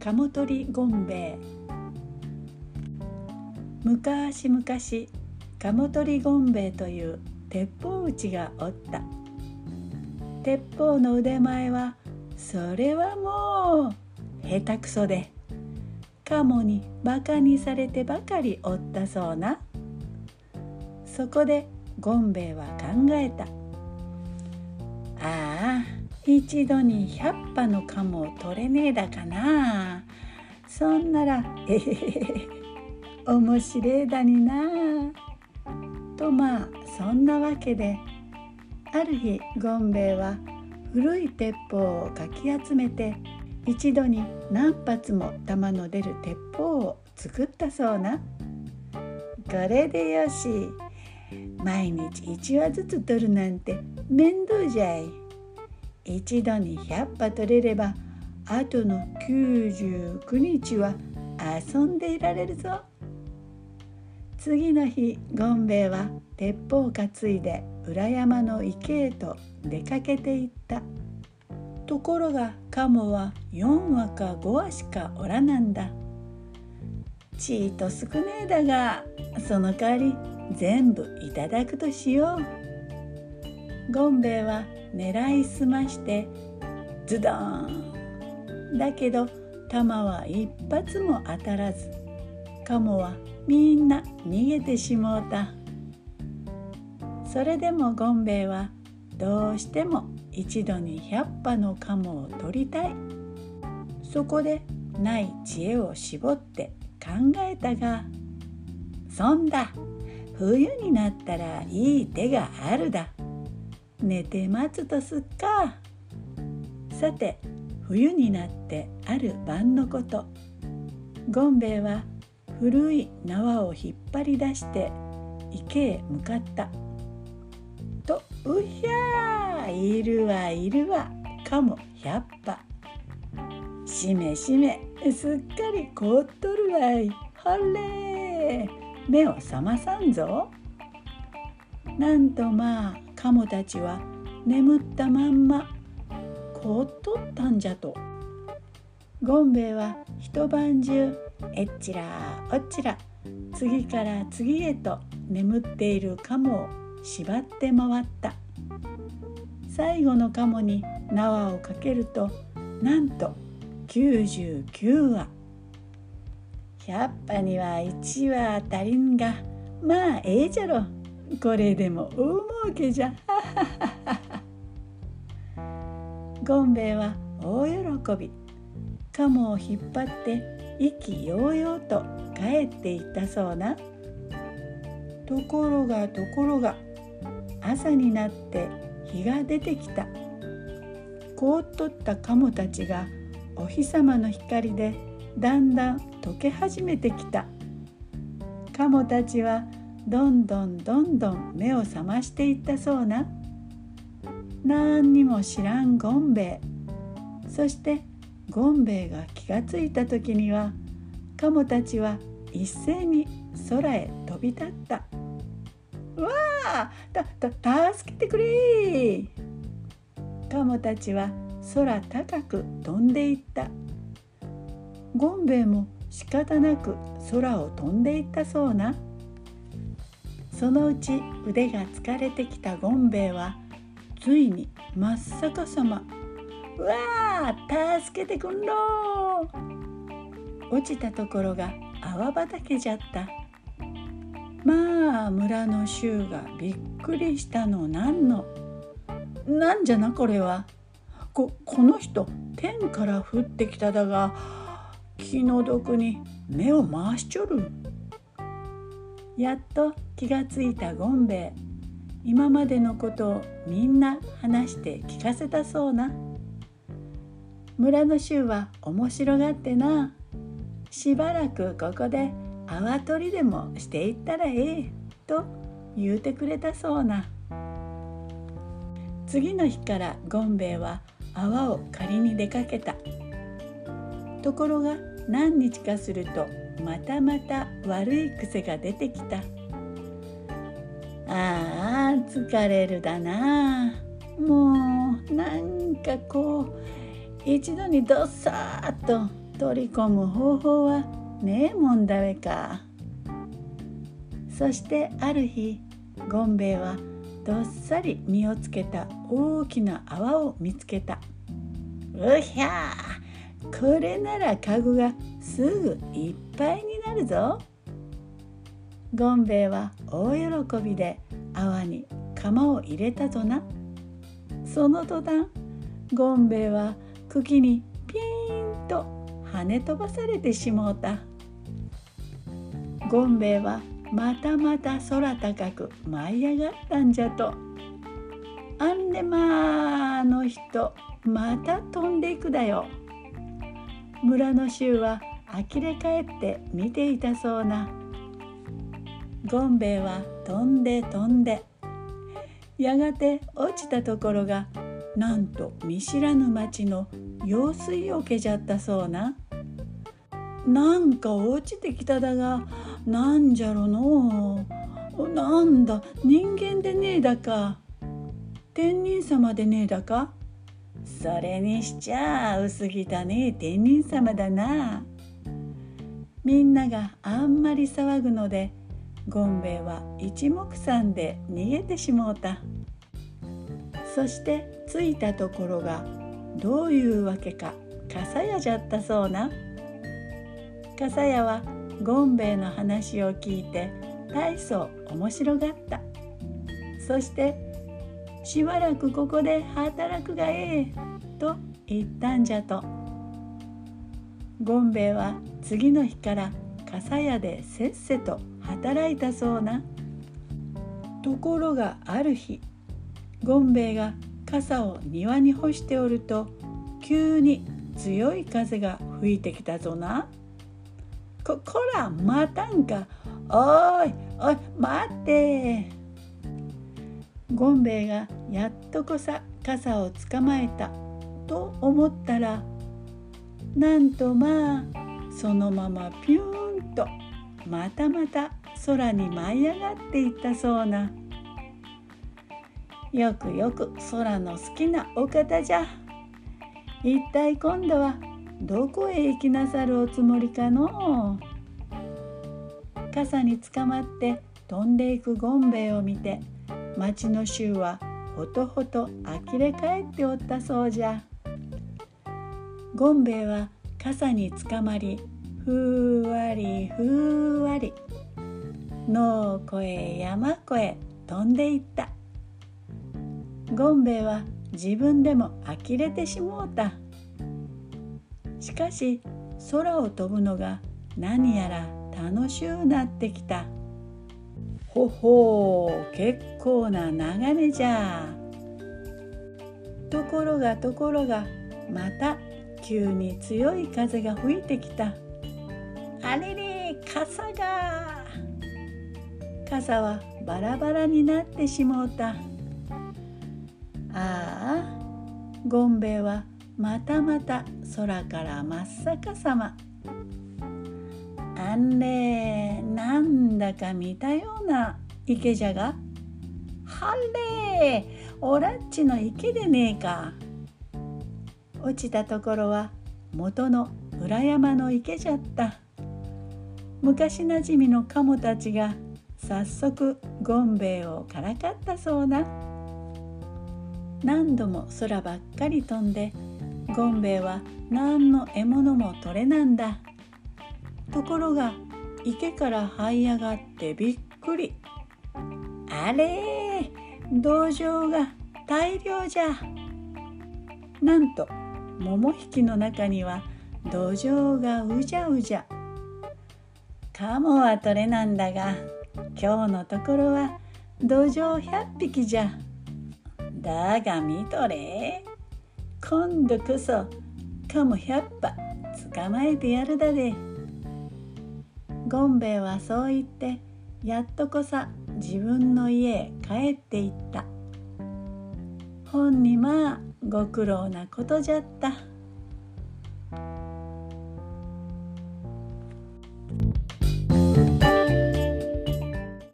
鴨取りゴンベイ。昔々鴨取りゴンベイという鉄砲打ちがおった。鉄砲の腕前はそれはもう下手くそで、鴨にバカにされてばかりおったそうな。そこでゴンベイは考えた。ああ、一度に100羽の鴨を取れねえだかな。そんなら面白いだになと、まあそんなわけで、ある日ゴンベイは古い鉄砲をかき集めて、一度に何発も弾の出る鉄砲を作ったそうな。これでよし、毎日1羽ずつ取るなんて面倒じゃい。一度に100羽取れれば、あとの99日は遊んでいられるぞ。次の日、ゴンベイは鉄砲を担いで裏山の池へと出かけていった。ところがカモは4羽か5羽しかおらなんだ。ちいと少ねえだが、その代わり全部いただくとしよう。ゴンベイは狙いすましてズドン。だけど弾は一発も当たらず、カモはみんな逃げてしもうた。それでもゴンベイはどうしても一度に100羽の鴨を取りたい。そこでない知恵を絞って考えたが、そんだ、冬になったらいい手があるだ。寝て待つとすっか。さて、冬になってある晩のこと、ゴンベイは古い縄を引っ張り出して池へ向かったと、うひゃー、いるわいるわ、カモ100羽。しめしめ、すっかり凍っとるわい。ほれー、目を覚まさんぞ。なんとまあカモたちは眠ったまんま凍っとったんじゃと。ゴンベイは一晩中えっちらおっちら、次から次へと眠っているカモを縛って回った。最後のカモに縄をかけると、なんと99羽。100羽には1羽足りんが、まあええじゃろ、これでも大儲けじゃ。ゴンベイは大喜び。カモを引っ張って意気揚々と帰っていったそうな。ところがところが、朝になって日が出てきた。凍っとったカモたちがお日様の光でだんだん溶け始めてきた。カモたちはどんどんどんどん目を覚ましていったそうな。なんにも知らんゴンベイ。そしてゴンベイが気がついた時には、カモたちは一斉に空へ飛び立った。うわあ、助けてくれ。カモたちは空高く飛んでいった。ゴンベイも仕方なく空を飛んでいったそうな。そのうち腕が疲れてきたゴンベイはついに真っ逆さま。うわあ、助けてくんろ。落ちたところが泡畑じゃった。まあ村の衆がびっくりしたのなんの。なんじゃなこれは。この人、天から降ってきただが、気の毒に目を回しちょる。やっと気がついたゴンベイ、今までのことをみんな話して聞かせたそうな。村の衆は面白がってな、しばらくここで泡取りでもしていったらええと言うてくれたそうな。次の日からゴンベイは泡を借りに出かけた。ところが何日かすると、またまた悪い癖が出てきた。ああ、疲れるだな。もうなんかこう、一度にどっさーっと取り込む方法はねえもんだべか。そしてある日、ゴンベイはどっさり実をつけた大きな泡を見つけた。うひゃー、これならカゴがすぐいっぱいになるぞ。ゴンベイは大喜びで泡に釜を入れたとな。その途端、ゴンベイは茎にピーンと跳ね飛ばされてしもうた。ゴンベイはまたまた空高く舞い上がったんじゃと。あんでまーの人、また飛んでいくだよ。村の衆は呆れ返って見ていたそうな。ゴンベイは飛んで飛んで、やがて落ちたところがなんと見知らぬ町の用水桶じゃったそうな。なんか落ちてきただが、なんじゃろのう。なんだ、人間でねえだか、天人様でねえだか。それにしちゃあ薄汚ねえ天人様だな。みんながあんまり騒ぐので、ゴンベイは一目散で逃げてしもうた。そして着いたところがどういうわけか傘屋じゃったそうな。傘屋はゴンベイの話を聞いて大層面白がった。そしてしばらくここで働くがええと言ったんじゃと。ゴンベイは次の日から傘屋でせっせと働いたそうな。ところがある日、ゴンベイが傘を庭に干しておると、急に強い風が吹いてきたぞな。こら待たんか。おいおい待って。ゴンベイがやっとこさ傘をつかまえたと思ったら、なんとまあそのままピューンとまたまた空に舞い上がっていったそうな。よくよく空の好きなお方じゃ。一体今度はどこへ行きなさるおつもりかのう。傘につかまって飛んでいくゴンベイを見て、町の衆はほとほと呆れ返っておったそうじゃ。ゴンベイは傘につかまり、ふわりふわり、野を越え山越え飛んでいった。ゴンベイは自分でも呆れてしもうた。しかし空を飛ぶのが何やら楽しゅうなってきた。ほほう、結構な流れじゃ。ところがまた急に強い風が吹いてきた。あれれ、傘が。傘はバラバラになってしもうた。ああ、ゴンベイはまたまた空から真っ逆さま。あれ、なんだか見たような池じゃが。はれ、おらっちの池でねえか。落ちたところは元の裏山の池じゃった。昔なじみのカモたちが早速ゴンベイをからかったそうな。何度も空ばっかり飛んで、ゴンベイは何の獲物も取れなんだ。ところが池から這い上がってびっくり。あれ、道場が大量じゃ。なんと桃引の中には道場がうじゃうじゃ。カモは取れなんだが、今日のところは道場100匹じゃ。だが見とれ、今度こそカモ100羽捕まえてやるだで。ゴンベイはそう言ってやっとこさ自分の家へ帰っていった。ほんにまあご苦労なことじゃった。